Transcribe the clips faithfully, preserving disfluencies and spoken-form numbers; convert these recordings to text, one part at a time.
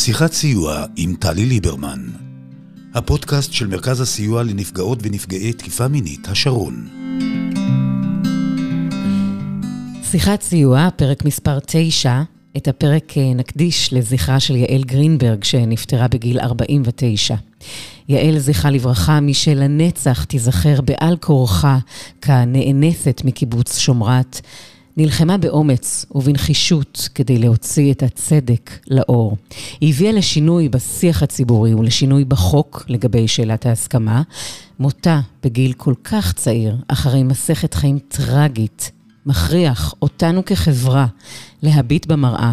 שיחת סיוע עם טלי ליברמן, הפודקאסט של מרכז הסיוע לנפגעות ונפגעי תקיפה מינית, השרון. שיחת סיוע, פרק מספר תשע, את הפרק נקדיש לזכרה של יעל גרינברג שנפטרה בגיל ארבעים ותשע. יעל זכרה לברכה, מי שלנצח תיזכר בעל כורחה כנאנסת מקיבוץ שומרת, נלחמה באומץ ובנחישות כדי להוציא את הצדק לאור. היא הביאה לשינוי בשיח הציבורי ולשינוי בחוק לגבי שאלת ההסכמה. מותה בגיל כל כך צעיר, אחרי מסכת חיים טרגית, מכריח אותנו כחברה להביט במראה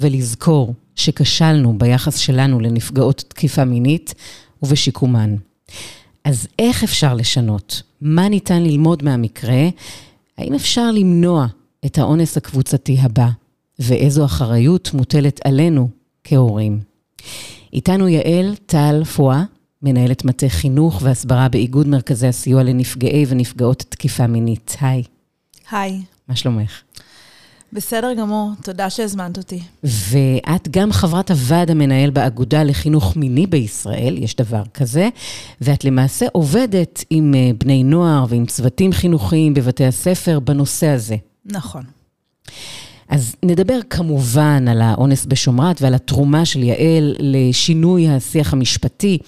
ולזכור שכשלנו ביחס שלנו לנפגעות תקיפה מינית ובשיקומן. אז איך אפשר לשנות? מה ניתן ללמוד מהמקרה? האם אפשר למנוע את האונס הקבוצתי הבא? ואיזו אחריות מוטלת עלינו כהורים? איתנו יעל טל פואה, מנהלת מטה חינוך והסברה באיגוד מרכזי הסיוע לנפגעי ונפגעות תקיפה מינית. היי. היי. מה שלומך? בסדר גמור, תודה שהזמנת אותי. ואת גם חברת הוועד המנהל באגודה לחינוך מיני בישראל, יש דבר כזה, ואת למעשה עובדת עם בני נוער ועם צוותים חינוכיים בבתי הספר בנושא הזה. נכון. אז נדבר כמובן על האונס בשומרת ועל התרומה של יעל לשינוי השיח המשפטי,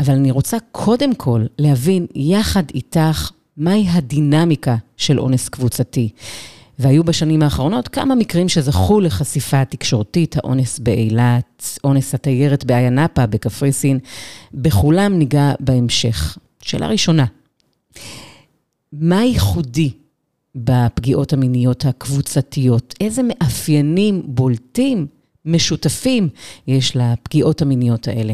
אבל אני רוצה קודם כל להבין יחד איתך מהי הדינמיקה של אונס קבוצתי. והיו בשנים האחרונות כמה מקרים שזכו לחשיפה התקשורתית, האונס באילת, אונס התיירת באיינאפה, בקפריסין, בכולם ניגע בהמשך. שאלה ראשונה, מה ייחודי בפגיעות המיניות הקבוצתיות? איזה מאפיינים בולטים, משותפים, יש לפגיעות המיניות האלה?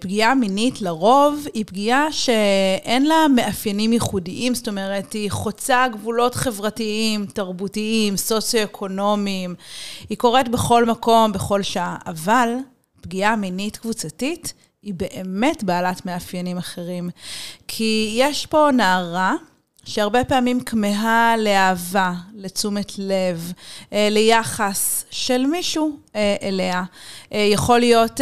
פגיעה מינית לרוב היא פגיעה שאין לה מאפיינים ייחודיים, זאת אומרת, היא חוצה גבולות חברתיים, תרבותיים, סוציו-אקונומיים, היא קורית בכל מקום, בכל שעה, אבל פגיעה מינית קבוצתית היא באמת בעלת מאפיינים אחרים, כי יש פה נערה, שהרבה פעמים כמהה לאהבה, לתשומת לב, ליחס של מישהו אליה. יכול להיות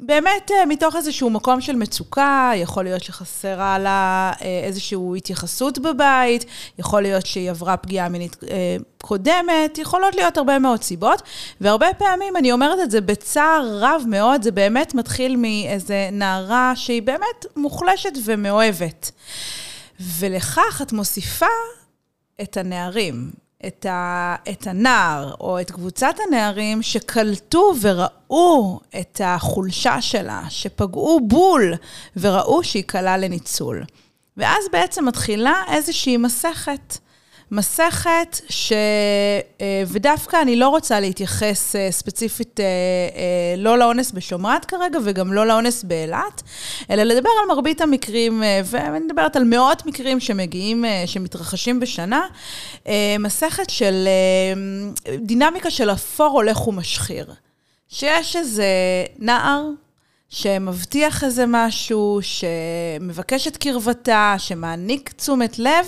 באמת מתוך איזשהו מקום של מצוקה, יכול להיות שחסרה לה איזשהו התייחסות בבית, יכול להיות שהיא עברה פגיעה מינית קודמת, יכולות להיות הרבה מאוד סיבות, והרבה פעמים אני אומרת את זה בצער רב מאוד, זה באמת מתחיל מאיזה נערה שהיא באמת מוחלשת ומאוהבת. ולכך את מוסיפה את הנערים, את, ה, את הנער או את קבוצת הנערים שקלטו וראו את החולשה שלה, שפגעו בול וראו שהיא קלה לניצול. ואז בעצם מתחילה איזושהי מסכת, מסכת ש... ודווקא אני לא רוצה להתייחס ספציפית לא לאונס בשומרת כרגע, וגם לא לאונס באילת, אלא לדבר על מרבית המקרים, ואני מדברת על מאות מקרים שמגיעים, שמתרחשים בשנה, מסכת של דינמיקה של אפור הולך ומשחיר. שיש איזה נער, שמבטיח איזה משהו, שמבקש את קרבתה, שמעניק תשומת לב,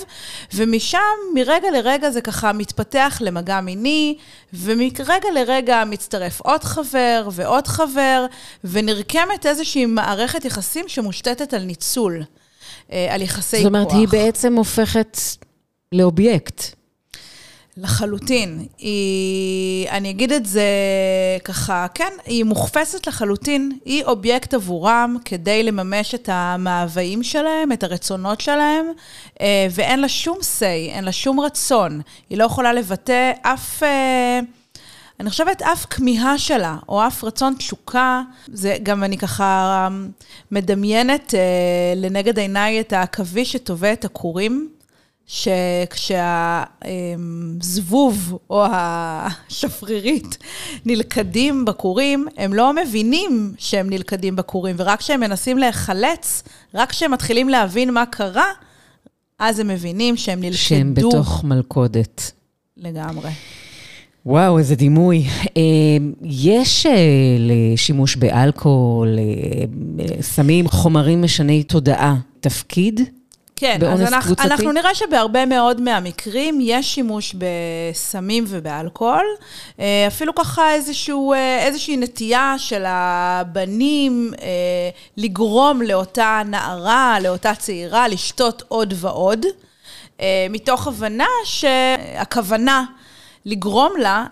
ומשם מרגע לרגע זה ככה מתפתח למגע מיני, ומרגע לרגע מצטרף עוד חבר ועוד חבר, ונרקמת איזושהי מערכת יחסים שמושתתת על ניצול, על יחסי כוח. זאת אומרת, היא בעצם הופכת לאובייקט. לחלוטין, היא, אני אגיד את זה ככה, כן, היא מוכפסת לחלוטין, היא אובייקט עבורם כדי לממש את המאוויים שלהם, את הרצונות שלהם, ואין לה שום סי, אין לה שום רצון, היא לא יכולה לבטא אף, אני חושבת אף כמיהה שלה, או אף רצון תשוקה, זה גם אני ככה מדמיינת לנגד עיניי את העכבי שטובה את הכורים, שכשהזבוב או השפרירית נלכדים בקורים, הם לא מבינים שהם נלכדים בקורים, ורק כשהם מנסים להיחלץ, רק כשהם מתחילים להבין מה קרה, אז הם מבינים שהם נלכדו. שהם בתוך מלכודת. לגמרי. וואו, איזה דימוי. יש לשימוש באלכוהול, סמים, חומרים משני תודעה, תפקיד? כן, אז אנחנו, אנחנו נראה שבהרבה מאוד מהמקרים יש שימוש בסמים ובאלכוהול, אפילו ככה איזשהו, איזושהי נטייה של הבנים לגרום לאותה נערה, לאותה צעירה, לשתות עוד ועוד, מתוך הבנה שהכוונה לגרום לה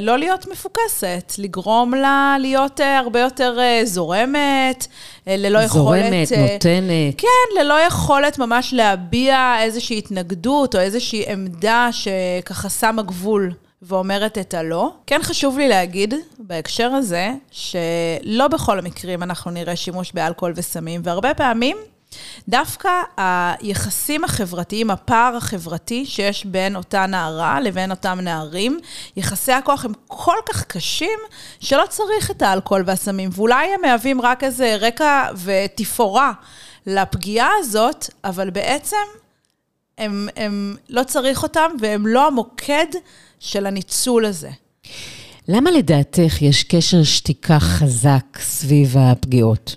לא להיות מפוקסת, לגרום לה להיות הרבה יותר זורמת, ללא יכולת... זורמת, נותנת. כן, ללא יכולת ממש להביע איזושהי התנגדות או איזושהי עמדה שככה שמה גבול ואומרת את הלא. כן חשוב לי להגיד בהקשר הזה, שלא בכל המקרים אנחנו נראה שימוש באלכוהול וסמים, והרבה פעמים דווקא היחסים החברתיים, הפער החברתי שיש בין אותה נערה לבין אותם נערים, יחסי הכוח הם כל כך קשים שלא צריך את האלכוהול והסמים, ואולי הם מהווים רק איזה רקע ותפאורה לפגיעה הזאת, אבל בעצם הם, הם לא צריך אותם והם לא המוקד של הניצול הזה. למה לדעתך יש קשר שתיקה חזק סביב הפגיעות?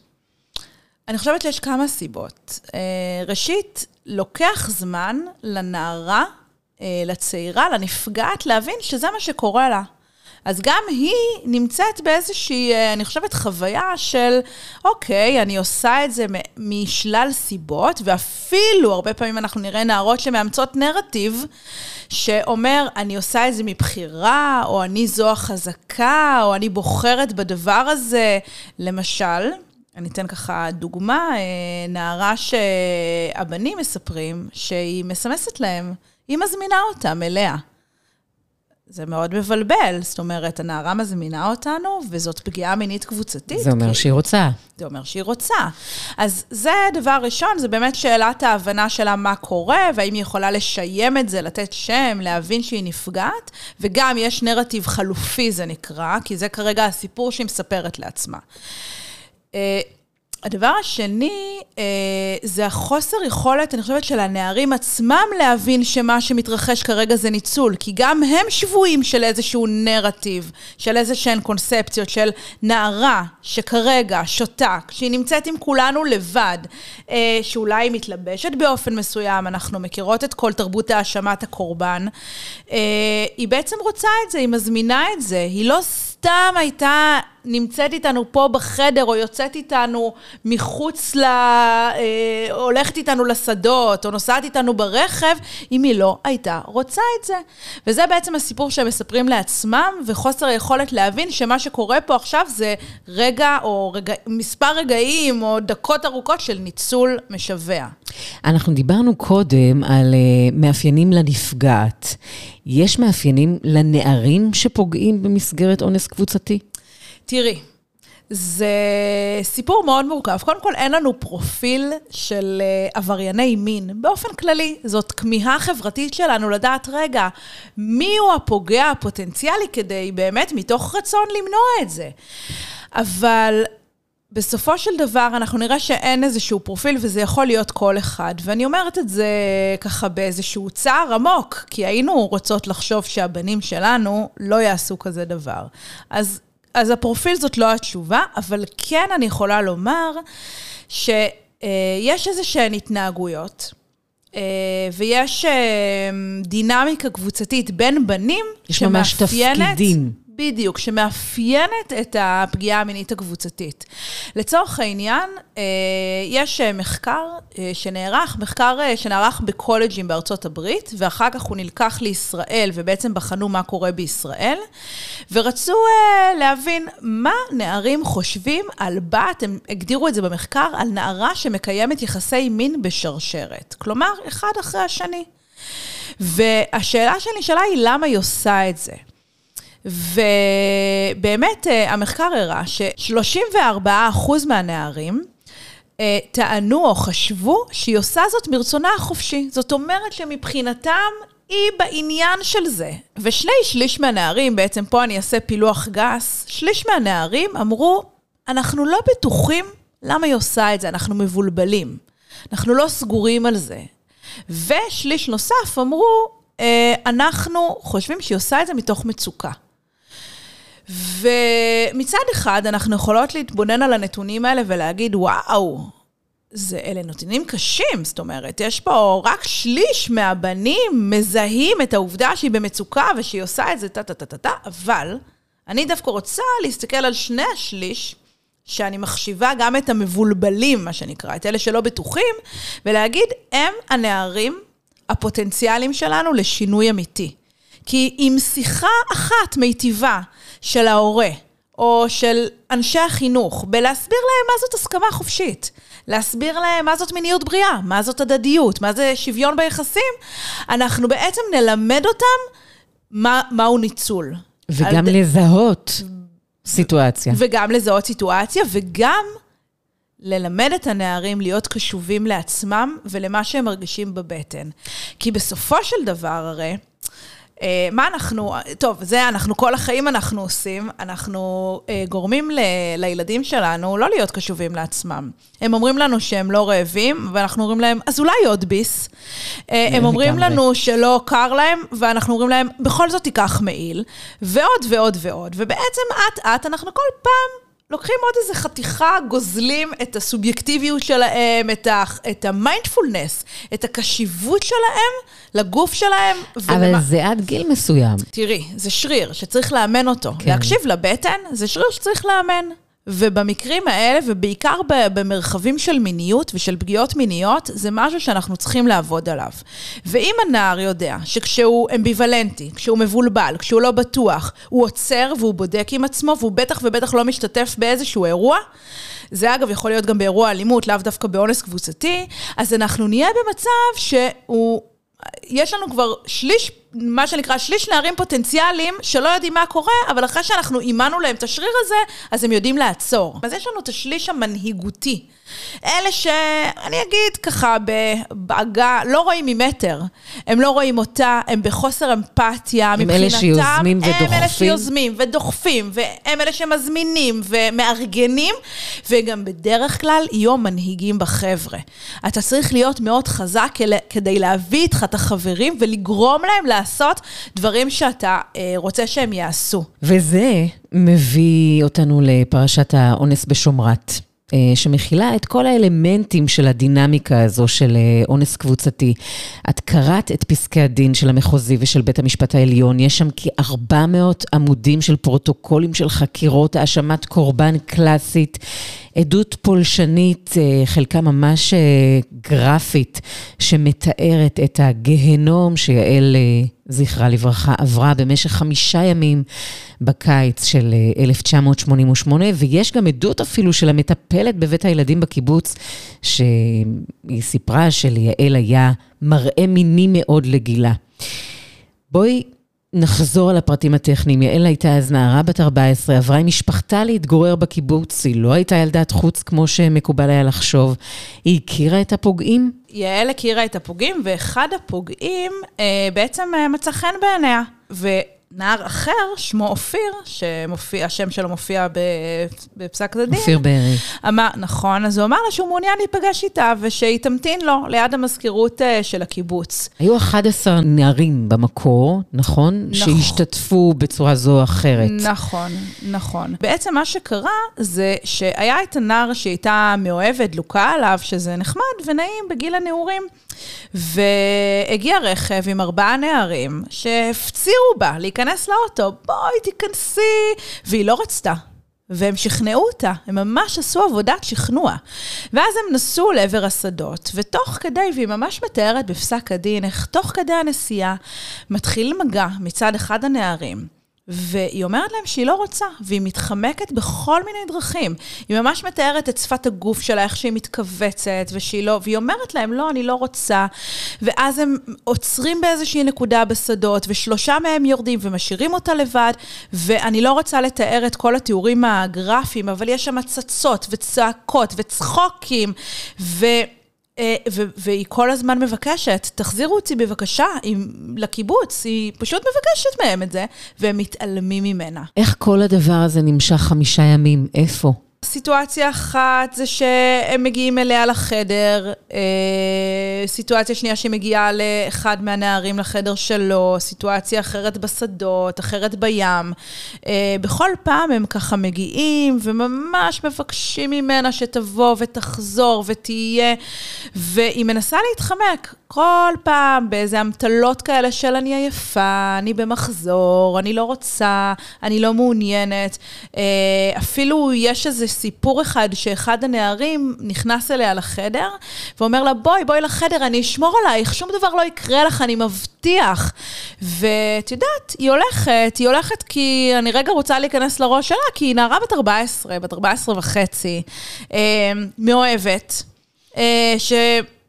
אני חושבת שיש כמה סיבות. ראשית, לוקח זמן לנערה, לצעירה, לנפגעת, להבין שזה מה שקורה לה. אז גם היא נמצאת באיזושהי, אני חושבת, חוויה של, אוקיי, אני עושה את זה משלל סיבות, ואפילו הרבה פעמים אנחנו נראה נערות שמאמצות נרטיב, שאומר, אני עושה את זה מבחירה, או אני זו החזקה, או אני בוחרת בדבר הזה, למשל. אני אתן ככה דוגמה, נערה שהבנים מספרים שהיא מסמסת להם, היא מזמינה אותם אליה. זה מאוד מבלבל, זאת אומרת, הנערה מזמינה אותנו, וזאת פגיעה מינית קבוצתית. זה אומר שהיא רוצה. זה אומר שהיא רוצה. אז זה דבר ראשון, זה באמת שאלת ההבנה שלה מה קורה, והאם היא יכולה לשיים את זה, לתת שם, להבין שהיא נפגעת, וגם יש נרטיב חלופי זה נקרא, כי זה כרגע הסיפור שהיא מספרת לעצמה. Uh, הדבר השני, uh, זה החוסר יכולת, אני חושבת, של הנערים עצמם להבין שמה שמתרחש כרגע זה ניצול, כי גם הם שבויים של איזשהו נרטיב, של איזשהן קונספציות, של נערה שכרגע שותה, שהיא נמצאת עם כולנו לבד, uh, שאולי היא מתלבשת באופן מסוים, אנחנו מכירות את כל תרבות האשמת הקורבן, uh, היא בעצם רוצה את זה, היא מזמינה את זה, היא לא סתם, סתם הייתה נמצאת איתנו פה בחדר, או יוצאת איתנו מחוץ ל... אה, הולכת איתנו לשדות, או נוסעת איתנו ברכב, אם היא לא הייתה רוצה את זה. וזה בעצם הסיפור שהם מספרים לעצמם, וחוסר היכולת להבין שמה שקורה פה עכשיו זה רגע, או רגע, מספר רגעים, או דקות ארוכות של ניצול משווה. אנחנו דיברנו קודם על uh, מאפיינים לנפגעת. יש מאפיינים לנערים שפוגעים במסגרת אונס קבוצתי? תראי, זה סיפור מאוד מורכב. קודם כל, אין לנו פרופיל של עברייני מין. באופן כללי, זאת כמיהה חברתית שלנו לדעת, רגע, מי הוא הפוגע הפוטנציאלי כדי באמת מתוך רצון למנוע את זה. אבל בסופו של דבר אנחנו נראה שאין איזשהו פרופיל, וזה יכול להיות כל אחד, ואני אומרת את זה ככה באיזשהו צער עמוק, כי היינו רוצות לחשוב שהבנים שלנו לא יעשו כזה דבר. אז, אז הפרופיל זאת לא התשובה, אבל כן אני יכולה לומר שיש איזשהן התנהגויות, ויש דינמיקה קבוצתית בין בנים שמאפיינת... יש ממש תפקידים. בדיוק, שמאפיינת את הפגיעה המינית הקבוצתית. לצורך העניין, יש מחקר שנערך, מחקר שנערך בקולג'ים בארצות הברית, ואחר כך הוא נלקח לישראל, ובעצם בחנו מה קורה בישראל, ורצו להבין מה נערים חושבים על בת, הם הגדירו את זה במחקר, על נערה שמקיימת יחסי מין בשרשרת. כלומר, אחד אחרי השני. והשאלה שנשאלה היא למה היא עושה את זה. ובאמת המחקר הראה ש-שלושים וארבעה אחוז מהנערים טענו או חשבו שהיא עושה זאת מרצונה החופשי. זאת אומרת שמבחינתם היא בעניין של זה. ושני שליש מהנערים, בעצם פה אני אעשה פילוח גס, שליש מהנערים אמרו, אנחנו לא בטוחים למה היא עושה את זה, אנחנו מבולבלים, אנחנו לא סגורים על זה. ושליש נוסף אמרו, אנחנו חושבים שהיא עושה את זה מתוך מצוקה. ומצד אחד אנחנו יכולות להתבונן על הנתונים האלה ולהגיד, וואו, זה אלה נותנים קשים, זאת אומרת, יש פה רק שליש מהבנים מזהים את העובדה שהיא במצוקה ושהיא עושה את זה, טה-טה-טה-טה, אבל אני דווקא רוצה להסתכל על שני השליש, שאני מחשיבה גם את המבולבלים, מה שנקרא, את אלה שלא בטוחים, ולהגיד, הם הנערים הפוטנציאליים שלנו לשינוי אמיתי. כי עם שיחה אחת מיטיבה של ההורה, או של אנשי החינוך, בלהסביר להם מה זאת הסכמה חופשית, להסביר להם מה זאת מיניות בריאה, מה זאת הדדיות, מה זה שוויון ביחסים, אנחנו בעצם נלמד אותם מה, מהו ניצול. וגם על... לזהות סיטואציה. וגם לזהות סיטואציה, וגם ללמד את הנערים להיות קשובים לעצמם ולמה שהם מרגישים בבטן. כי בסופו של דבר הרי, מה אנחנו, טוב, זה אנחנו, כל החיים אנחנו עושים, אנחנו גורמים ל, לילדים שלנו לא להיות קשובים לעצמם. הם אומרים לנו שהם לא רעבים, ואנחנו אומרים להם, אז אולי עוד ביס. הם אומרים לנו שלא קר להם, ואנחנו אומרים להם, בכל זאת תיקח מעיל, ועוד ועוד ועוד. ובעצם עט עט אנחנו כל פעם לוקחים עוד איזה חתיכה, גוזלים את הסובייקטיביות שלהם, את המיינדפולנס, את הקשיבות שלהם, לגוף שלהם. אבל זה עד גיל מסוים. תראי, זה שריר שצריך לאמן אותו. להקשיב לבטן, זה שריר שצריך לאמן. ובמקרים האלה, ובעיקר במרחבים של מיניות ושל פגיעות מיניות, זה משהו שאנחנו צריכים לעבוד עליו. ואם הנער יודע שכשהוא אמביוולנטי, כשהוא מבולבל, כשהוא לא בטוח, הוא עוצר והוא בודק עם עצמו, והוא בטח ובטח לא משתתף באיזשהו אירוע, זה אגב יכול להיות גם באירוע אלימות, לאו דווקא באונס קבוצתי, אז אנחנו נהיה במצב שהוא... יש לנו כבר שליש, מה שנקרא, שליש נערים פוטנציאליים שלא יודעים מה קורה, אבל אחרי שאנחנו אימנו להם את השריר הזה, אז הם יודעים לעצור. אז יש לנו את השליש המנהיגותי. אלה שאני אגיד ככה, בעגה, לא רואים ממטר. הם לא רואים אותה, הם בחוסר אמפתיה. הם אלה שיוזמים ודוחפים. הם אלה שיוזמים ודוחפים, והם אלה שמזמינים ומארגנים, וגם בדרך כלל יהיו מנהיגים בחבר'ה. אתה צריך להיות מאוד חזק כדי להביא איתך את החברים, ולגרום להם לעשות דברים שאתה רוצה שהם יעשו. וזה מביא אותנו לפרשת האונס בשומרת. שמכילה את כל האלמנטים של הדינמיקה הזו של אונס קבוצתי. את קראת את פסקי הדין של המחוזי ושל בית המשפט העליון, יש שם כ-ארבע מאות עמודים של פרוטוקולים של חקירות, האשמת קורבן קלאסית, עדות פולשנית, חלקה ממש גרפית, שמתארת את הגהנום שיעל זכרה לברכה עברה במשך חמישה ימים בקיץ של אלף תשע מאות שמונים ושמונה, ויש גם עדות אפילו של המטפלת בבית הילדים בקיבוץ, שהיא סיפרה שליעל היה מראה מיני מאוד לגילה. בואי נחזור על הפרטים הטכניים. יעל הייתה אז נערה בת ארבע עשרה, עברה עם משפחתה להתגורר בקיבוץ, היא לא הייתה ילדת חוץ כמו שמקובל היה לחשוב. היא הכירה את הפוגעים? יעל הכירה את הפוגעים, ואחד הפוגעים אה, בעצם אה, מצא חן בעיניה. ונער אחר, שמו אופיר, שמופיע, השם שלו מופיע בפסק הדין. אופיר בערי. אמר, נכון, אז הוא אמר לה שהוא מעוניין להיפגש איתה, ושהיא תמתין לו ליד המזכירות אה, של הקיבוץ. היו אחד עשר נערים במקור, נכון? נכון. שהשתתפו בצורה זו או אחרת. נכון, נכון. בעצם מה שקרה זה שהיה את הנער שהייתה מאוהבת, לוקה עליו, שזה נחמד ונעים בגיל הנעורים. והגיע רכב עם ארבעה נערים שהפצירו בה להיכנס לאוטו, בואי תיכנסי, והיא לא רצתה, והם שכנעו אותה, הם ממש עשו עבודת שכנוע, ואז הם נסעו לעבר השדות, ותוך כדי, והיא ממש מתארת בפסק הדין, איך תוך כדי הנסיעה מתחיל מגע מצד אחד הנערים, והיא אומרת להם שהיא לא רוצה, והיא מתחמקת בכל מיני דרכים. היא ממש מתארת את שפת הגוף שלה, איך שהיא מתכווצת, ושהיא לא, והיא אומרת להם, לא, אני לא רוצה. ואז הם עוצרים באיזושהי נקודה בשדות, ושלושה מהם יורדים ומשאירים אותה לבד, ואני לא רוצה לתאר את כל התיאורים הגרפיים, אבל יש שם הצצות וצעקות וצחוקים, ו... והיא כל הזמן מבקשת, תחזירו אותי בבקשה לקיבוץ, היא פשוט מבקשת מהם את זה, והם מתעלמים ממנה. איך כל הדבר הזה נמשך חמישה ימים? איפה? סיטואציה אחת זה שהם מגיעים אליה לחדר, סיטואציה שנייה שמגיעה לאחד מהנערים לחדר שלו, סיטואציה אחרת בשדות, אחרת בים. בכל פעם הם ככה מגיעים וממש מבקשים ממנה שתבוא ותחזור ותהיה, והיא מנסה להתחמק כל פעם באיזה המטלות כאלה של אני עייפה, אני במחזור, אני לא רוצה, אני לא מעוניינת. אפילו יש איזה סיפור אחד שאחד הנערים נכנס אליה לחדר ואומר לה, בואי, בואי לחדר, אני אשמור עלייך, שום דבר לא יקרה לך, אני מבטיח. ואת יודעת, היא הולכת, היא הולכת כי אני רגע רוצה להיכנס לראש שלה, כי היא נערה בת ארבע עשרה, בת ארבע עשרה וחצי, מאוהבת, ש...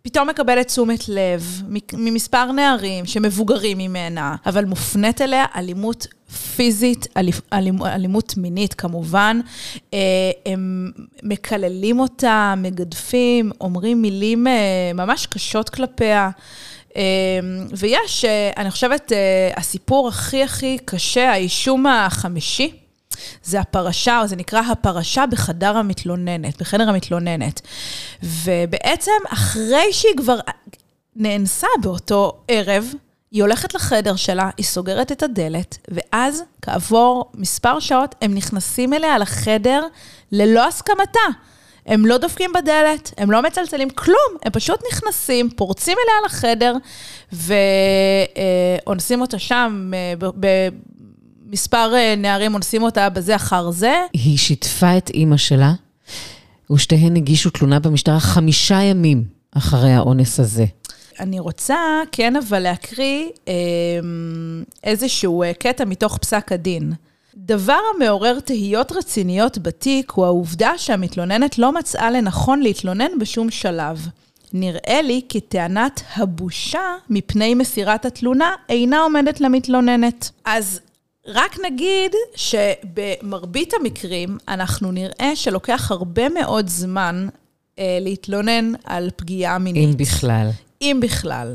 פתאום מקבלת תשומת לב ממספר נערים שמבוגרים ממנה, אבל מופנית אליה אלימות פיזית, אלימות מינית כמובן. הם מקללים אותה, מגדפים, אומרים מילים ממש קשות כלפיה. ויש, אני חושבת, הסיפור הכי הכי קשה, האישום החמישי, זה הפרשה, או זה נקרא הפרשה בחדר המתלוננת, בחדר המתלוננת. ובעצם אחרי שהיא כבר נאנסה באותו ערב, היא הולכת לחדר שלה, היא סוגרת את הדלת, ואז כעבור מספר שעות הם נכנסים אליה לחדר ללא הסכמתה. הם לא דופקים בדלת, הם לא מצלצלים כלום, הם פשוט נכנסים, פורצים אליה לחדר, ואונסים אותה שם בפרשה, מספר נערים אונסים אותה בזה אחר זה. היא שיתפה את אימא שלה, ושתיהן הגישו תלונה במשטרה חמישה ימים אחרי האונס הזה. אני רוצה, כן, אבל להקריא איזשהו קטע מתוך פסק הדין. דבר המעורר תהיות רציניות בתיק הוא העובדה שהמתלוננת לא מצאה לנכון להתלונן בשום שלב. נראה לי כי טענת הבושה מפני מסירת התלונה אינה עומדת למתלוננת. אז רק נגיד שבמרבית המקרים אנחנו נראה שלוקח הרבה מאוד זמן אה, להתלונן על פגיעה מינית. אם בכלל. אם בכלל.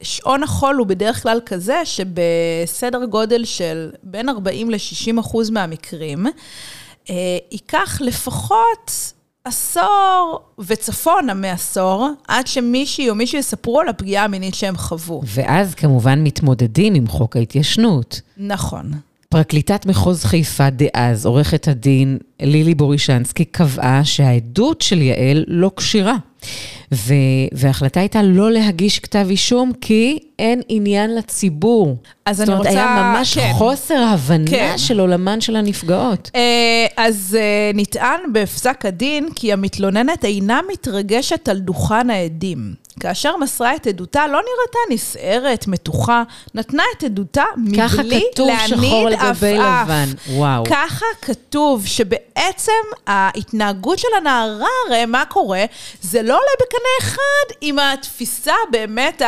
ושעון החול הוא בדרך כלל כזה שבסדר גודל של בין ארבעים ל-שישים אחוז מהמקרים, אה, ייקח לפחות עשור וצפונה מעשור, עד שמישהי או מישהו יספרו על הפגיעה המינית שהם חוו. ואז כמובן מתמודדים עם חוק ההתיישנות. נכון. פרקליטת מחוז חיפה דאז, עורכת הדין לילי בורישנסקי, קבעה שהעדות של יעל לא קשירה. ו... וההחלטה הייתה לא להגיש כתב אישום, כי אין עניין לציבור. אז אני אומרת, רוצה... היה ממש כן. חוסר הבנה כן. של עולמן של הנפגעות. אז נטען בפסק הדין, כי המתלוננת אינה מתרגשת על דוכן העדים. כאשר מסרה את עדותה, לא נראתה נסערת, מתוחה, נתנה את עדותה מבלי להניד אף אף. וואו. ככה כתוב שבעצם ההתנהגות של הנערה, הרי מה קורה, זה לא עולה בקנה אחד עם התפיסה באמת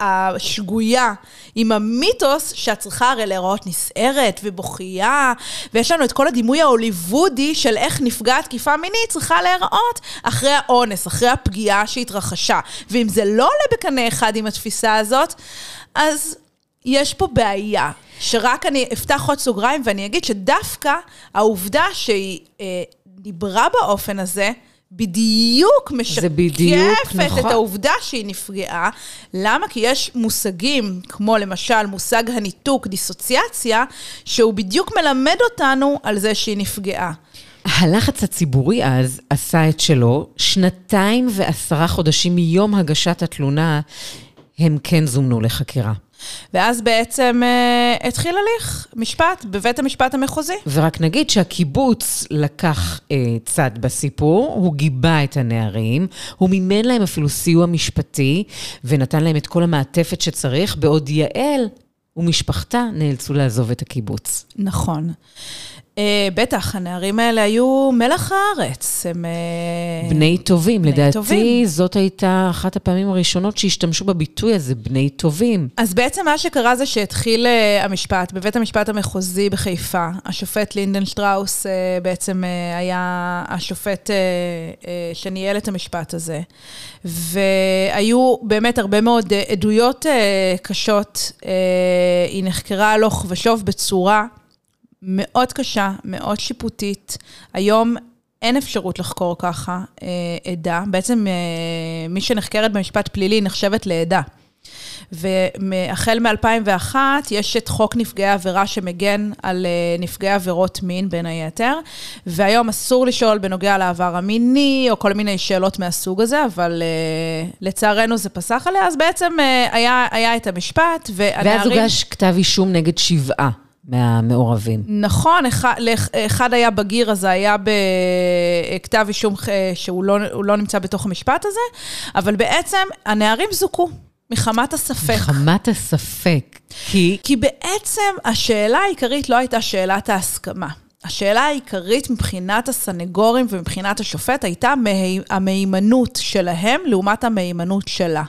השגויה, עם המיתוס שאת צריכה הרי להיראות נסערת ובוכייה, ויש לנו את כל הדימוי ההוליוודי של איך נפגעת תקיפה מינית צריכה להיראות אחרי האונס, אחרי הפגיעה שהתרחשה. ואם זה לא עולה בקנה אחד עם התפיסה הזאת, אז יש פה בעיה, שרק אני אפתח עוד סוגריים ואני אגיד שדווקא העובדה שהיא אה, דיברה באופן הזה, בדיוק משקפת בדיוק, נכון. את העובדה שהיא נפגעה. למה? כי יש מושגים, כמו למשל מושג הניתוק, דיסוציאציה, שהוא בדיוק מלמד אותנו על זה שהיא נפגעה. הלחץ הציבורי אז עשה את שלו, שנתיים ועשרה חודשים מיום הגשת התלונה, הם כן זומנו לחקירה. ואז בעצם אה, התחיל הליך משפט בבית המשפט המחוזי. ורק נגיד שהקיבוץ לקח אה, צד בסיפור, הוא גיבה את הנערים, הוא מימן להם אפילו סיוע משפטי, ונתן להם את כל המעטפת שצריך, בעוד יעל ומשפחתה נאלצו לעזוב את הקיבוץ. נכון. בטח, הנערים האלה היו מלח הארץ. בני טובים, לדעתי זאת הייתה אחת הפעמים הראשונות שהשתמשו בביטוי הזה, בני טובים. אז בעצם מה שקרה זה שהתחיל המשפט, בבית המשפט המחוזי בחיפה, השופט לינדן שטראוס בעצם היה השופט שניהל את המשפט הזה, והיו באמת הרבה מאוד עדויות קשות, היא נחקרה הלוך ושוב בצורה מאוד קשה, מאוד שיפוטית. היום אין אפשרות לחקור ככה אה, עדה. בעצם אה, מי שנחקרת במשפט פלילי נחשבת לעדה. והחל מ-אלפיים ואחת יש את חוק נפגעי עבירה שמגן על נפגעי עבירות מין בין היתר, והיום אסור לשאול בנוגע לעבר המיני או כל מיני שאלות מהסוג הזה, אבל לצערנו זה פסח עליה, אז בעצם היה, היה את המשפט. ואז הוגש כתב אישום נגד שבעה. מהמעורבים. נכון, אחד, אחד היה בגיר, אז היה בכתב אישום שהוא לא, הוא לא נמצא בתוך המשפט הזה, אבל בעצם הנערים זוכו. מחמת הספק. מחמת הספק. כי... כי בעצם השאלה העיקרית לא הייתה שאלת ההסכמה. השאלה העיקרית מבחינת הסנגורים ומבחינת השופט הייתה המהימנות שלהם לעומת המהימנות שלה.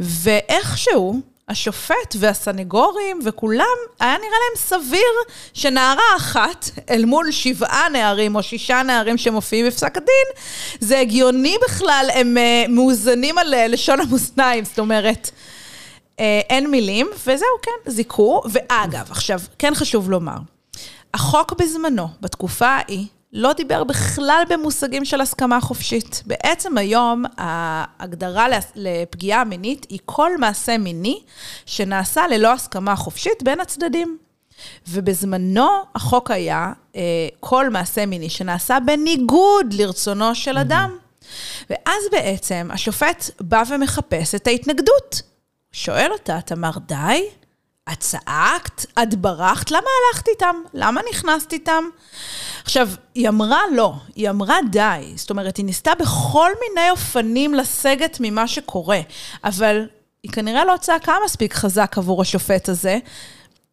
ואיכשהו השופט והסנגורים וכולם, היה נראה להם סביר שנערה אחת אל מול שבעה נערים או שישה נערים שמופיעים בפסק הדין, זה הגיוני בכלל, הם מאוזנים על לשון המוסניים, זאת אומרת, אין מילים, וזהו, כן, זיקו. ואגב, עכשיו, כן חשוב לומר, החוק בזמנו, בתקופה ההיא, לא דיבר בכלל במושגים של הסכמה חופשית. בעצם היום ההגדרה לפגיעה מינית היא כל מעשה מיני שנעשה ללא הסכמה חופשית בין הצדדים. ובזמנו החוק היה כל מעשה מיני שנעשה בניגוד לרצונו של אדם. ואז בעצם השופט בא ומחפש את ההתנגדות. שואל אותה, תמר, די? את צעקת, את ברחת, למה הלכת איתם? למה נכנסת איתם? עכשיו, היא אמרה לא, היא אמרה די. זאת אומרת, היא ניסתה בכל מיני אופנים לסגת ממה שקורה, אבל היא כנראה לא צעקה מספיק חזק עבור השופט הזה,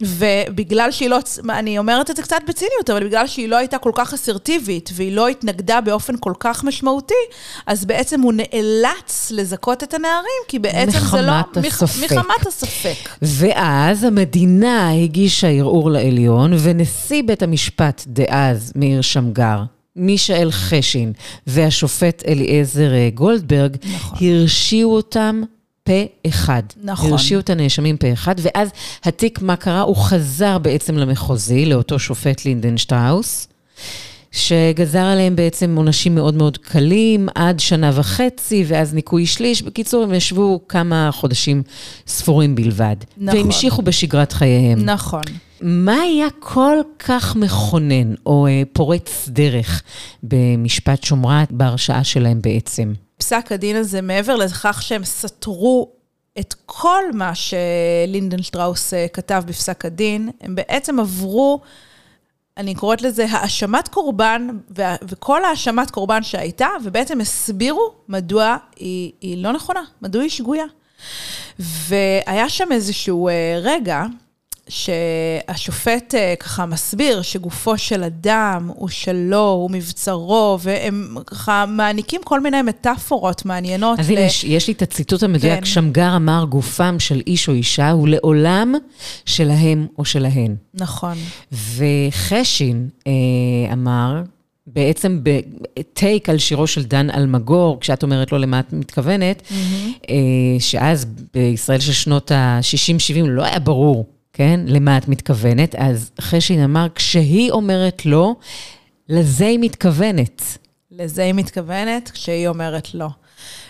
ובגלל שהיא לא, אני אומרת את זה קצת בציניות, אבל בגלל שהיא לא הייתה כל כך אסרטיבית, והיא לא התנגדה באופן כל כך משמעותי, אז בעצם הוא נאלץ לזכות את הנערים, כי בעצם זה לא... הספק. מחמת הספק. ואז המדינה הגישה ערעור לעליון, ונשיא בית המשפט דאז, מאיר שמגר, מישאל חשין, והשופט אליעזר גולדברג, נכון. הרשיעו אותם, פה אחד. נכון. הרשיעו את הנאשמים פה אחד, ואז התיק מה קרה, הוא חזר בעצם למחוזי, לאותו שופט לינדן שטראוס, שגזר עליהם בעצם עונשים מאוד מאוד קלים, עד שנה וחצי, ואז ניקוי שליש. בקיצור, הם ישבו כמה חודשים ספורים בלבד. נכון. והמשיכו בשגרת חייהם. נכון. מה היה כל כך מכונן, או פורץ דרך, במשפט שומרת, בהרשעה שלהם בעצם? פסק הדין הזה, מעבר לכך שהם סתרו את כל מה שלינדן שטראוס כתב בפסק הדין, הם בעצם עברו, אני קוראת לזה, האשמת קורבן, וכל האשמת קורבן שהייתה, ובעצם הסבירו מדוע היא, היא לא נכונה, מדוע היא שגויה. והיה שם איזשהו רגע, שהשופט ככה מסביר שגופו של אדם הוא שלו, הוא מבצרו, והם ככה מעניקים כל מיני מטאפורות מעניינות. אז ל... יש, יש לי את הציטוט המדויק, כן. שמגר אמר גופם של איש או אישה הוא לעולם שלהם או שלהן. נכון. וחשין אה, אמר, בעצם בטייק על שירו של דן אלמגור, כשאת אומרת לו למה את מתכוונת, mm-hmm. אה, שאז בישראל של שנות ה-שישים שבעים לא היה ברור, כן, למה את מתכוונת, אז חשין אמר, כשהיא אומרת לא, לזה היא מתכוונת. לזה היא מתכוונת, כשהיא אומרת לא.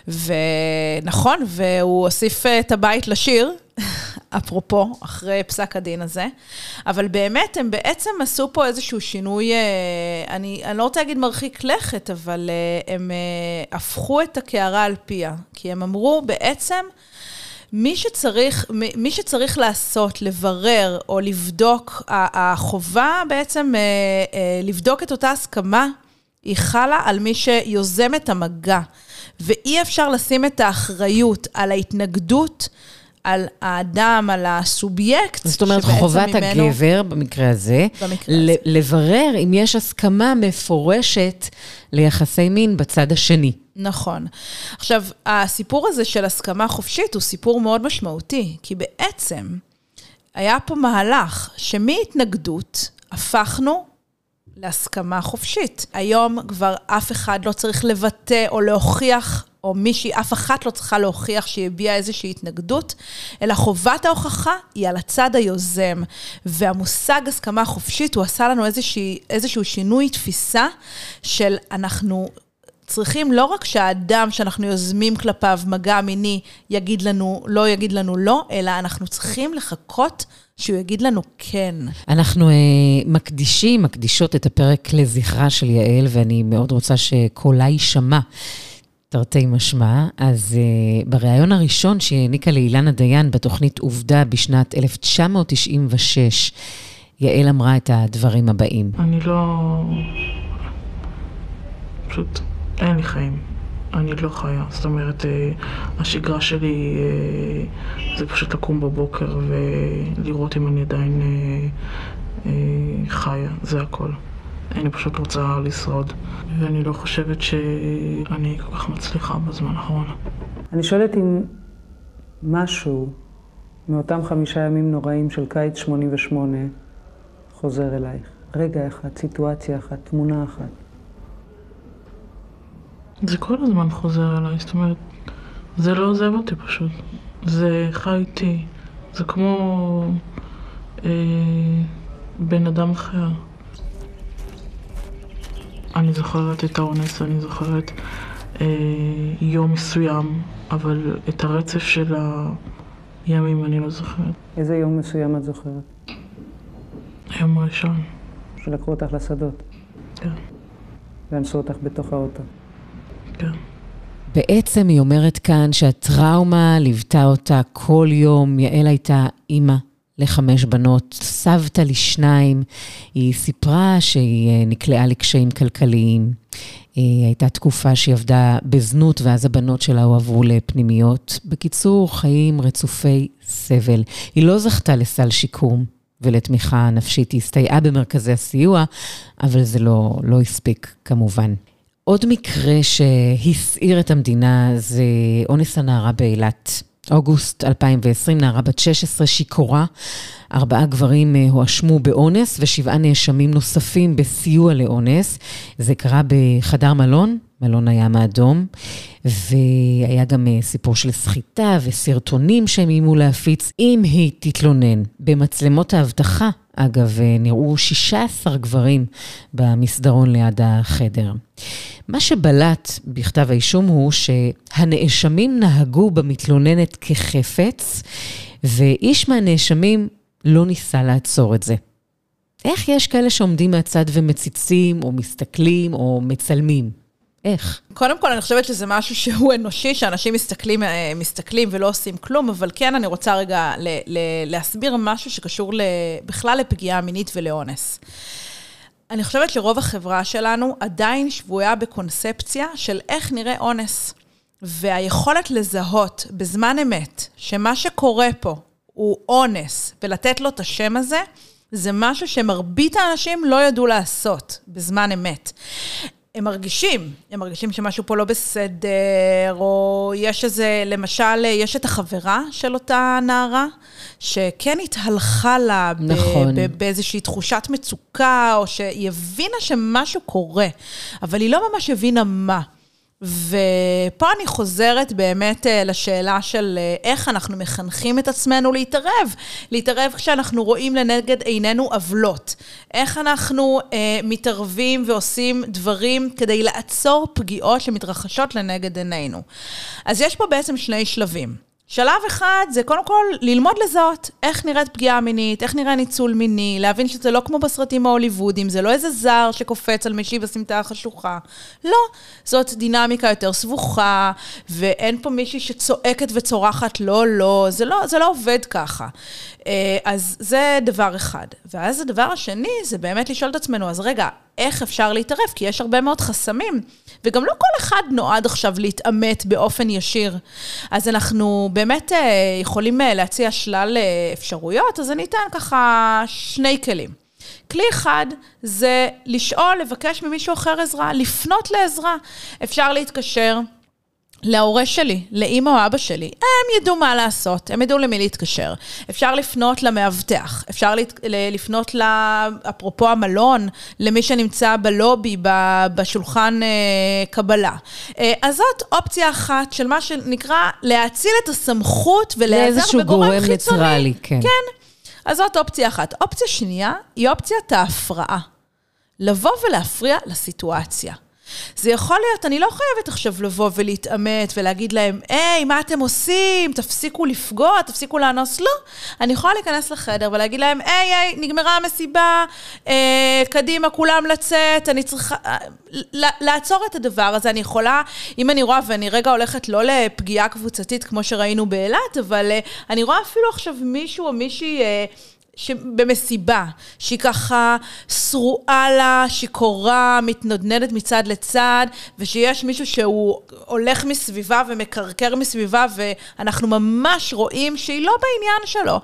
ונכון, והוא הוסיף את הבית לשיר, אפרופו, אחרי פסק הדין הזה, אבל באמת הם בעצם עשו פה איזשהו שינוי, אני, אני לא רוצה להגיד מרחיק לכת, אבל הם הפכו את הקערה על פיה, כי הם אמרו בעצם, מי שצריך, מי שצריך לעשות, לברר או לבדוק, החובה בעצם לבדוק את אותה הסכמה, היא חלה על מי שיוזם את המגע, ואי אפשר לשים את האחריות על ההתנגדות, על האדם, על הסובייקט. זאת אומרת, חובת הגבר, במקרה הזה, לברר אם יש הסכמה מפורשת ליחסי מין בצד השני. נכון. עכשיו, הסיפור הזה של הסכמה חופשית הוא סיפור מאוד משמעותי, כי בעצם היה פה מהלך שמהתנגדות הפכנו להסכמה חופשית. היום כבר אף אחד לא צריך לבטא או להוכיח או מישהי, אף אחת לא צריכה להוכיח שהביעה איזושהי התנגדות, אלא חובת ההוכחה היא על הצד היוזם, והמושג הסכמה חופשית, הוא עשה לנו איזושהי, איזשהו שינוי תפיסה של אנחנו צריכים לא רק שהאדם שאנחנו יוזמים כלפיו מגע מיני יגיד לנו, לא יגיד לנו לא, אלא אנחנו צריכים לחכות שהוא יגיד לנו כן. אנחנו uh, מקדישים, מקדישות את הפרק לזכרה של יעל, ואני מאוד רוצה שקולה יישמע. תרתי משמע, אז uh, בריאיון הראשון שהעניקה לאילנה דיין בתוכנית עובדה בשנת אלף תשע מאות תשעים ושש, יעל אמרה את הדברים הבאים. אני לא... פשוט אין לי חיים. אני לא חיה. זאת אומרת, השגרה שלי זה פשוט לקום בבוקר ולראות אם אני עדיין חיה. זה הכל. אני פשוט רוצה לשרוד, ואני לא חושבת שאני כל כך מצליחה בזמן האחרון. אני שואלת אם משהו מאותם חמישה ימים נוראים של קיץ שמונים ושמונה חוזר אלייך. רגע אחד, סיטואציה אחת, תמונה אחת. זה כל הזמן חוזר אליי, זאת אומרת, זה לא עוזב אותי פשוט. זה חי איתי, זה כמו אה, בן אדם אחר. אני זוכרת את האונס, אני זוכרת אה, יום מסוים, אבל את הרצף של הימים אני לא זוכרת. איזה יום מסוים את זוכרת? היום הראשון. שלקחו אותך לשדות? כן. ואנסו אותך בתוך האוטו? כן. בעצם היא אומרת כאן שהטראומה ליוותה אותה כל יום. יעל הייתה אימא לחמש בנות, סבתא לשניים. היא סיפרה שהיא נקלעה לקשיים כלכליים. היא הייתה תקופה שהיא עבדה בזנות, ואז הבנות שלה הועברו לפנימיות. בקיצור, חיים רצופי סבל. היא לא זכתה לסל שיקום ולתמיכה נפשית. היא הסתייעה במרכזי הסיוע, אבל זה לא, לא הספיק כמובן. עוד מקרה שהסעיר את המדינה זה אונס הנערה באילת. אוגוסט אלפיים ועשרים, נערה בת שש עשרה שיכורה, ארבעה גברים הואשמו באונס ושבעה נאשמים נוספים בסיוע לאונס. זה קרה בחדר מלון, מלון הים האדום, והיה גם סיפור של סחיטה וסרטונים שהם אימו להפיץ אם היא תתלונן. במצלמות האבטחה, אגב, נראו שישה עשר גברים במסדרון ליד החדר. מה שבלט בכתב האישום הוא שהנאשמים נהגו במתלוננת כחפץ, ואיש מהנאשמים לא ניסה לעצור את זה. איך יש כאלה שעומדים מהצד ומציצים, או מסתכלים, או מצלמים? איך? קודם כל, אני חושבת שזה משהו שהוא אנושי, שאנשים מסתכלים, מסתכלים ולא עושים כלום, אבל כן, אני רוצה רגע ל- ל- להסביר משהו שקשור בכלל לפגיעה מינית ולאונס. אני חושבת שרוב החברה שלנו עדיין שבויה בקונספציה של איך נראה אונס, והיכולת לזהות בזמן אמת שמה שקורה פה הוא אונס, ולתת לו את השם הזה, זה משהו שמרבית האנשים לא ידעו לעשות בזמן אמת. הם מרגישים, הם מרגישים שמשהו פה לא בסדר, או יש איזה, למשל, יש את החברה של אותה נערה, שכן התהלכה לה נכון. ב- ב- באיזושהי תחושת מצוקה, או שהיא הבינה שמשהו קורה, אבל היא לא ממש הבינה מה. ופה אני חוזרת באמת לשאלה של איך אנחנו מחנכים את עצמנו להתערב, להתערב כשאנחנו רואים לנגד עינינו עוולות, איך אנחנו אה, מתערבים ועושים דברים כדי לעצור פגיעות שמתרחשות לנגד עינינו. אז יש פה בעצם שני שלבים. שלב אחד זה קודם כל ללמוד לזהות איך נראית פגיעה מינית, איך נראה ניצול מיני, להבין שזה לא כמו בסרטים ההוליוודיים, זה לא איזה זר שקופץ על מישהי בסמטה החשוכה. לא, זאת דינמיקה יותר סבוכה, ואין פה מישהי שצועקת וצורחת, לא, לא, זה לא, זה לא עובד ככה. אז זה דבר אחד. ואז הדבר השני זה באמת לשאול את עצמנו, אז רגע, איך אפשר להתערב? כי יש הרבה מאוד חסמים, וגם לא כל אחד נועד עכשיו להתאמת באופן ישיר. אז אנחנו באמת יכולים להציע שלל אפשרויות, אז אני אתן ככה שני כלים. כלי אחד זה לשאול, לבקש ממישהו אחר עזרה, לפנות לעזרה. אפשר להתקשר להורה שלי, לאמא או אבא שלי, הם ידעו מה לעשות, הם ידעו למי להתקשר. אפשר לפנות למאבטח, אפשר לפנות לאפרופו המלון, למי שנמצא בלובי, בשולחן קבלה. אז זאת אופציה אחת של מה שנקרא להציל את הסמכות ולעזר בגורם חיצוני. כן. כן. אז זאת אופציה אחת. אופציה שנייה היא אופציית ההפרעה. לבוא ולהפריע לסיטואציה. זה יכול להיות, אני לא חייבת עכשיו לבוא ולהתאמת ולהגיד להם, היי, מה אתם עושים? תפסיקו לפגוע, תפסיקו לאנוס. לא, אני יכולה להיכנס לחדר ולהגיד להם, היי, היי, נגמרה המסיבה, אה, קדימה, כולם לצאת, אני צריכה, אה, לעצור את הדבר הזה. אני יכולה, אם אני רואה, ואני רגע הולכת לא לפגיעה קבוצתית כמו שראינו באילת, אבל אה, אני רואה אפילו עכשיו מישהו או מישהי, אה, במסיבה, שהיא ככה שרועה לה, שיקורה, מתנודנדת מצד לצד, ושיש מישהו שהוא הולך מסביבה ומקרקר מסביבה, ואנחנו ממש רואים שהיא לא בעניין שלו.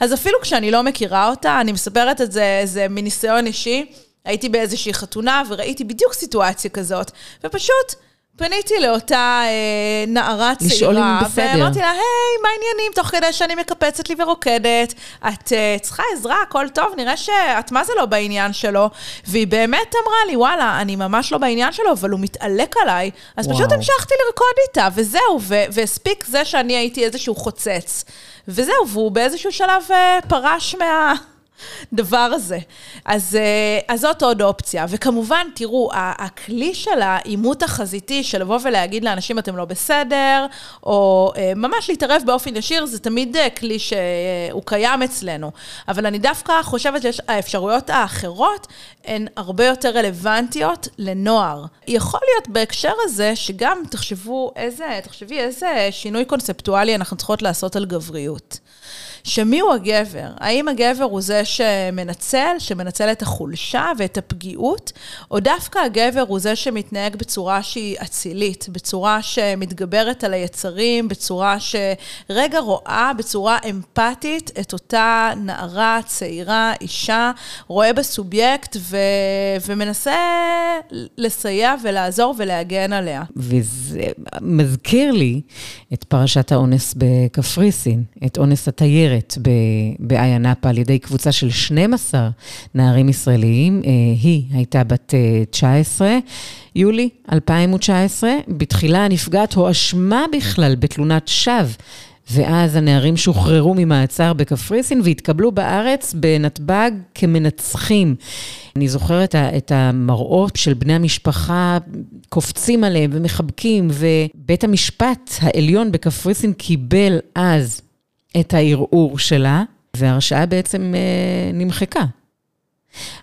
אז אפילו כשאני לא מכירה אותה, אני מספרת את זה, זה מניסיון אישי, הייתי באיזושהי חתונה, וראיתי בדיוק סיטואציה כזאת, ופשוט פניתי לאותה אה, נערה צעירה, ואמרתי לה, היי, מה העניינים? תוך כדי שאני מקפצת לי ורוקדת, את אה, צריכה עזרה, הכל טוב, נראה שאת מה זה לא בעניין שלו, והיא באמת אמרה לי, וואלה, אני ממש לא בעניין שלו, אבל הוא מתעלק עליי, אז וואו. פשוט המשכתי לרקוד איתה, וזהו, ו- והספיק זה שאני הייתי איזשהו חוצץ, וזהו, והוא באיזשהו שלב אה, פרש מה... דבר הזה. אז, אז זאת עוד אופציה. וכמובן, תראו, הכלי של האימות החזיתי, של לבוא ולהגיד לאנשים אתם לא בסדר, או ממש להתערב באופן ישיר, זה תמיד כלי שהוא קיים אצלנו. אבל אני דווקא חושבת שהאפשרויות האחרות הן הרבה יותר רלוונטיות לנוער. יכול להיות בהקשר הזה שגם תחשבו איזה, תחשבי איזה שינוי קונספטואלי אנחנו צריכות לעשות על גבריות. שמי הוא הגבר? האם הגבר הוא זה שמנצל, שמנצל את החולשה ואת הפגיעות, או דווקא הגבר הוא זה שמתנהג בצורה שהיא אצילית, בצורה שמתגברת על היצרים, בצורה שרגע רואה, בצורה אמפתית, את אותה נערה, צעירה, אישה, רואה בסובייקט ו... ומנסה לסייע ולעזור ולהגן עליה. וזה מזכיר לי את פרשת האונס בקפריסין, את אונס התייר, באיינאפה על ידי קבוצה של שנים עשר נערים ישראליים. היא הייתה בת תשע עשרה, יולי אלפיים תשע עשרה, בתחילה נפגעת הואשמה בכלל בתלונת שווא, ואז הנערים שוחררו ממעצר בקפריסין והתקבלו בארץ בנתב"ג כמנצחים. אני זוכרת את המראות של בני המשפחה קופצים עליהם ומחבקים, ובית המשפט העליון בקפריסין קיבל אז את הערעור שלה, וההרשעה בעצם אה, נמחקה.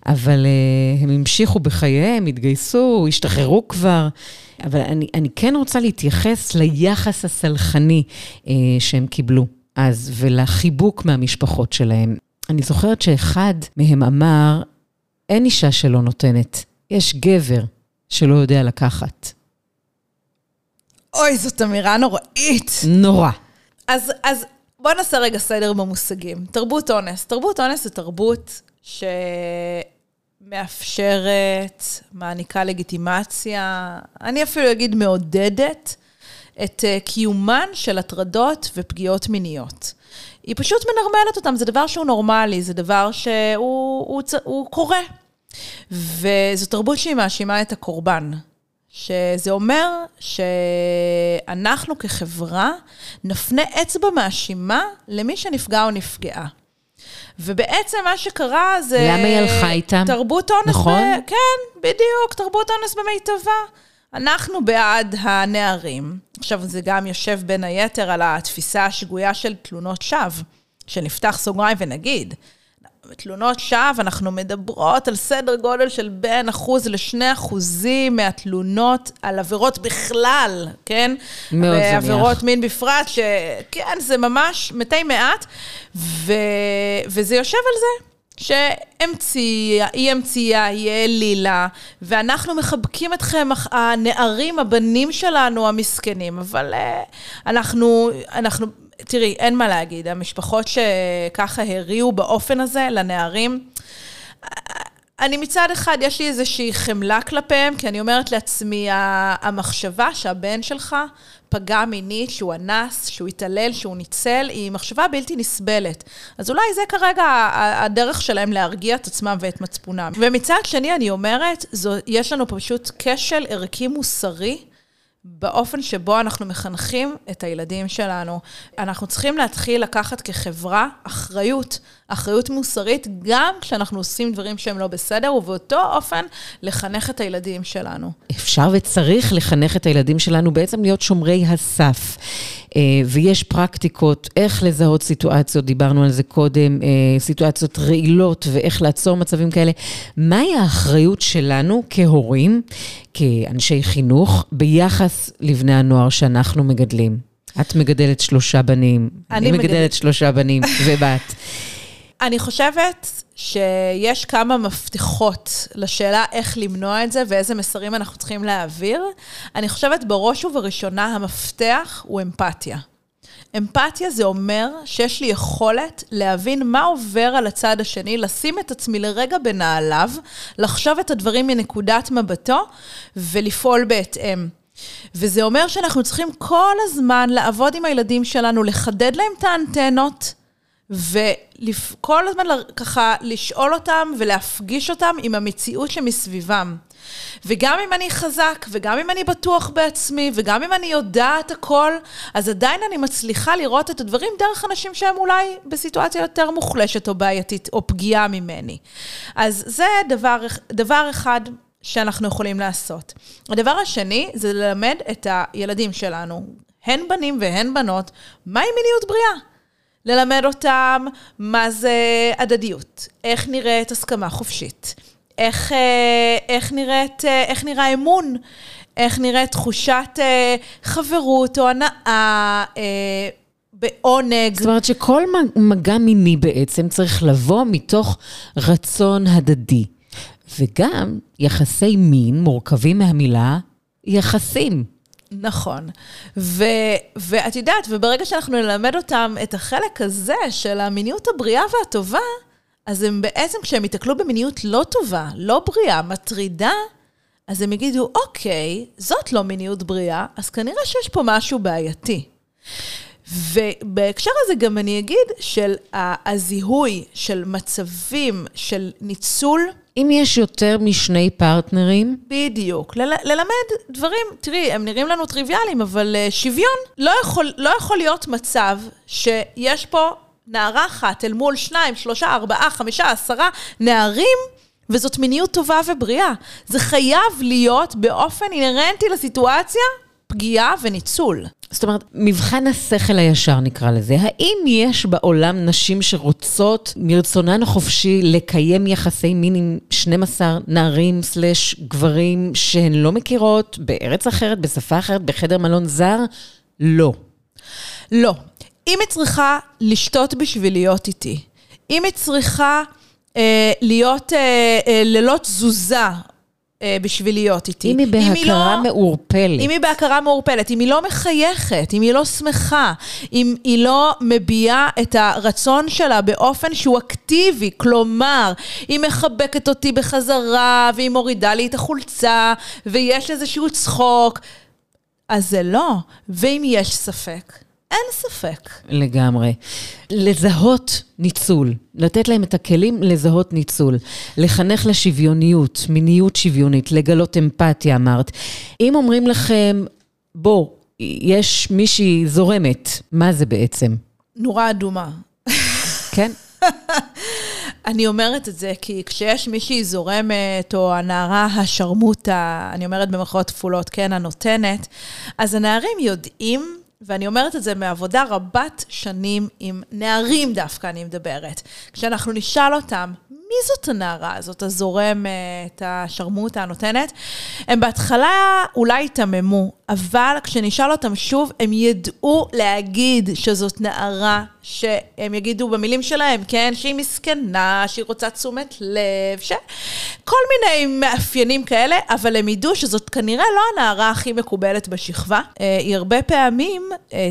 אבל אה, הם המשיכו בחייהם, התגייסו, השתחררו כבר, אבל אני, אני כן רוצה להתייחס ליחס הסלחני אה, שהם קיבלו אז, ולחיבוק מהמשפחות שלהם. אני זוכרת שאחד מהם אמר, אין אישה שלא נותנת, יש גבר שלא יודע לקחת. אוי, זאת אמירה נוראית. נורא. אז, אז, בוא נעשה רגע סדר במושגים. תרבות אונס. תרבות אונס זה תרבות שמאפשרת, מעניקה לגיטימציה, אני אפילו אגיד מעודדת, את קיומן של הטרדות ופגיעות מיניות. היא פשוט מנרמלת אותם, זה דבר שהוא נורמלי, זה דבר שהוא הוא, הוא קורה. וזו תרבות שהיא מאשימה את הקורבן. שזה אומר שאנחנו כחברה נפנה אצבע מאשימה למי שנפגע או נפגעה. ובעצם מה שקרה זה... למה היא הלכה איתם? תרבות אונס... נכון? ב... כן, בדיוק, תרבות אונס במיטבה. אנחנו בעד הנערים. עכשיו זה גם יושב בין היתר על התפיסה השגויה של תלונות שווא, שנפתח סוגריים ונגיד... בתלונות שווא אנחנו מדברות על סדר גודל של בין אחוז לשני אחוזים מהתלונות על עבירות בכלל, כן? מאוד זניח. ועבירות מין בפרט, שכן, זה ממש מתי מעט, ו... וזה יושב על זה. שאמציה, היא אמציה, היא אלילה, ואנחנו מחבקים אתכם, הנערים, הבנים שלנו, המסכנים, אבל אנחנו, אנחנו, תראי, אין מה להגיד, המשפחות שככה הריעו באופן הזה לנערים, אני מצד אחד, יש לי איזושהי חמלה כלפיהם, כי אני אומרת לעצמי, המחשבה שהבן שלך פגע מינית, שהוא אנס, שהוא התעלל, שהוא ניצל, היא מחשבה בלתי נסבלת. אז אולי זה כרגע הדרך שלהם להרגיע את עצמם ואת מצפונם. ומצד שני, אני אומרת, זו, יש לנו פשוט כשל ערכי מוסרי, באופן שבו אנחנו מחנכים את הילדים שלנו. אנחנו צריכים להתחיל לקחת כחברה אחריות, אחריות מוסרית, גם כשאנחנו עושים דברים שהם לא בסדר, ובאותו אופן לחנך את הילדים שלנו. אפשר וצריך לחנך את הילדים שלנו, בעצם להיות שומרי הסף. ויש פרקטיקות, איך לזהות סיטואציות, דיברנו על זה קודם, סיטואציות רעילות, ואיך לעצור מצבים כאלה. מהי האחריות שלנו כהורים, כאנשי חינוך, ביחס לבני הנוער שאנחנו מגדלים? את מגדלת שלושה בנים, אני מגדלת שלושה בנים ובת. אני חושבת שיש כמה מפתחות לשאלה איך למנוע את זה ואיזה מסרים אנחנו צריכים להעביר. אני חושבת בראש ובראשונה המפתח הוא אמפתיה. אמפתיה זה אומר שיש לי יכולת להבין מה עובר על הצד השני, לשים את עצמי לרגע בנעליו, לחשוב את הדברים מנקודת מבטו ולפעול בהתאם. וזה אומר שאנחנו צריכים כל הזמן לעבוד עם הילדים שלנו, לחדד להם את האנטנות, וכל הזמן ככה לשאול אותם ולהפגיש אותם עם המציאות שמסביבם. וגם אם אני חזק, וגם אם אני בטוח בעצמי, וגם אם אני יודעת הכל, אז עדיין אני מצליחה לראות את הדברים דרך אנשים שהם אולי בסיטואציה יותר מוחלשת או בעייתית או פגיעה ממני. אז זה דבר, דבר אחד שאנחנו יכולים לעשות. הדבר השני זה ללמד את הילדים שלנו, הן בנים והן בנות, מהי מיניות בריאה. ללמד אותם מה זה הדדיות, איך נראית הסכמה חופשית, איך, איך נראית, איך נראה אמון, איך נראית תחושת חברות או הנאה, אה, בעונג. זאת אומרת שכל מגע מיני בעצם צריך לבוא מתוך רצון הדדי. וגם יחסי מין מורכבים מהמילה יחסים. נכון, ו, ואת יודעת, וברגע שאנחנו נלמד אותם את החלק הזה של המיניות הבריאה והטובה, אז הם בעצם כשהם יתקלו במיניות לא טובה, לא בריאה, מטרידה, אז הם יגידו, אוקיי, זאת לא מיניות בריאה, אז כנראה שיש פה משהו בעייתי. ובהקשר הזה גם אני אגיד של הזיהוי, של מצבים, של ניצול, אם יש יותר משני פרטנרים? בדיוק. ל- ללמד דברים, תראי, הם נראים לנו טריוויאליים, אבל uh, שוויון לא יכול, לא יכול להיות מצב שיש פה נערה אחת אל מול שניים, שלושה, ארבעה, חמישה, עשרה נערים, וזאת מיניות טובה ובריאה. זה חייב להיות באופן אינרנטי לסיטואציה, פגיעה וניצול. זאת אומרת, מבחן השכל הישר נקרא לזה. האם יש בעולם נשים שרוצות מרצונן החופשי לקיים יחסי מין עם שנים עשר נערים סלש גברים שהן לא מכירות בארץ אחרת, בשפה אחרת, בחדר מלון זר? לא. לא. אם היא צריכה לשתות בשביל להיות איתי, אם היא צריכה אה, להיות אה, אה, ללא תזוזה, בשביל להיות איתי. אם היא בהכרה מאורפלת. אם היא בהכרה מאורפלת, אם היא לא מחייכת, אם היא לא שמחה, אם היא לא מביעה את הרצון שלה באופן שהוא אקטיבי, כלומר, היא מחבקת אותי בחזרה, והיא מורידה לי את החולצה, ויש איזשהו צחוק, אז זה לא. ואם יש ספק, אין ספק. לגמרי. לזהות ניצול, לתת להם את הכלים לזהות ניצול, לחנך לשוויוניות, מיניות שוויונית, לגלות אמפתיה, אמרת. אם אומרים לכם, בוא, יש מישהי זורמת, מה זה בעצם? נורה אדומה. כן? אני אומרת את זה, כי כשיש מישהי זורמת, או הנערה השרמוטה, אני אומרת במרכאות תפולות, כן, הנותנת, אז הנערים יודעים, ואני אומרת את זה מעבודה רבת שנים עם נערים דווקא, אני מדברת. כשאנחנו נשאל אותם, מי זאת הנערה הזאת, הזורמת, השרמוטה, הנותנת? הם בהתחלה אולי התממו, אבל כשנשאל אותם שוב, הם ידעו להגיד שזאת נערה שהם יגידו במילים שלהם, כן, שהיא מסכנה, שהיא רוצה תשומת לב, שכל מיני מאפיינים כאלה, אבל הם ידעו שזאת כנראה לא הנערה הכי מקובלת בשכבה, היא הרבה פעמים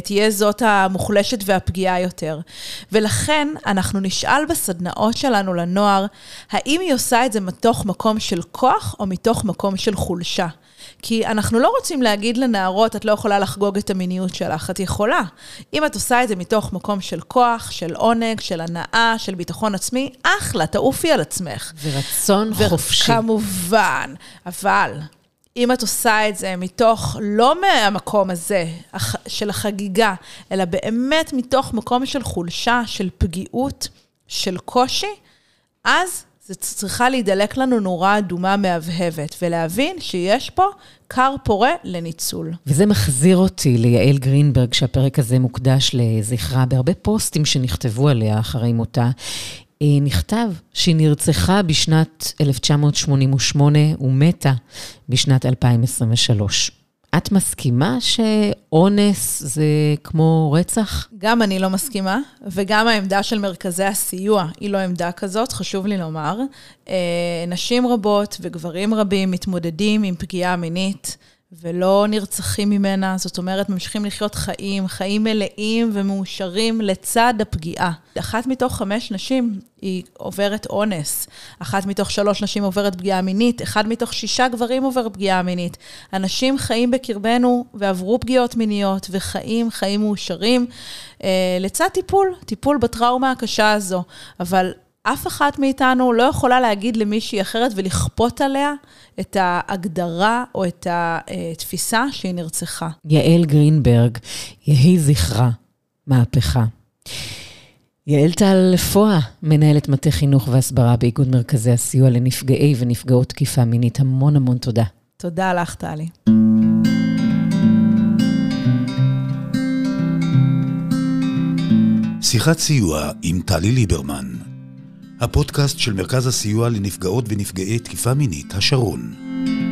תהיה זאת המוחלשת והפגיעה יותר. ולכן אנחנו נשאל בסדנאות שלנו לנוער, האם היא עושה את זה מתוך מקום של כוח או מתוך מקום של חולשה? כי אנחנו לא רוצים להגיד לנערות, את לא יכולה לחגוג את המיניות שלך, את יכולה. אם את עושה את זה מתוך מקום של כוח, של עונג, של הנאה, של ביטחון עצמי, אחלה, תעופי על עצמך. ורצון ו- חופשי. כמובן, אבל אם את עושה את זה מתוך, לא מהמקום הזה של החגיגה, אלא באמת מתוך מקום של חולשה, של פגיעות, של קושי, אז זה צריכה להידלק לנו נורה אדומה מהבהבת, ולהבין שיש פה קר פורה לניצול. וזה מחזיר אותי ליעל גרינברג, שהפרק הזה מוקדש לזכרה, בהרבה פוסטים שנכתבו עליה אחרי מותה, נכתב שהיא נרצחה בשנת אלף תשע מאות שמונים ושמונה, ומתה בשנת אלפיים עשרים ושלוש. את מסכימה שאונס זה כמו רצח? גם אני לא מסכימה, וגם העמדה של מרכזי הסיוע היא לא עמדה כזאת, חשוב לי לומר. נשים רבות וגברים רבים מתמודדים עם פגיעה מינית, ולא נרצחים ממנה, זאת אומרת, ממשיכים לחיות חיים, חיים מלאים ומאושרים לצד הפגיעה. אחת מתוך חמש נשים היא עוברת אונס, אחת מתוך שלוש נשים עוברת פגיעה מינית, אחד מתוך שישה גברים עובר פגיעה מינית. אנשים חיים בקרבנו ועברו פגיעות מיניות וחיים, חיים מאושרים, לצד טיפול, טיפול בטראומה הקשה הזו, אבל אף אחת מאיתנו לא יכולה להגיד למישהי אחרת ולכפות עליה את ההגדרה או את התפיסה שהיא נרצחה. יעל גרינברג, יהי זכרה, מהפכה. יעל טל פואה, מנהלת מטה חינוך והסברה באיגוד מרכזי הסיוע לנפגעי ונפגעות תקיפה מינית. המון המון תודה. תודה לך, טלי. שיחת סיוע עם טלי ליברמן. הפודקאסט של מרכז הסיוע לנפגעות ונפגעי תקיפה מינית השרון.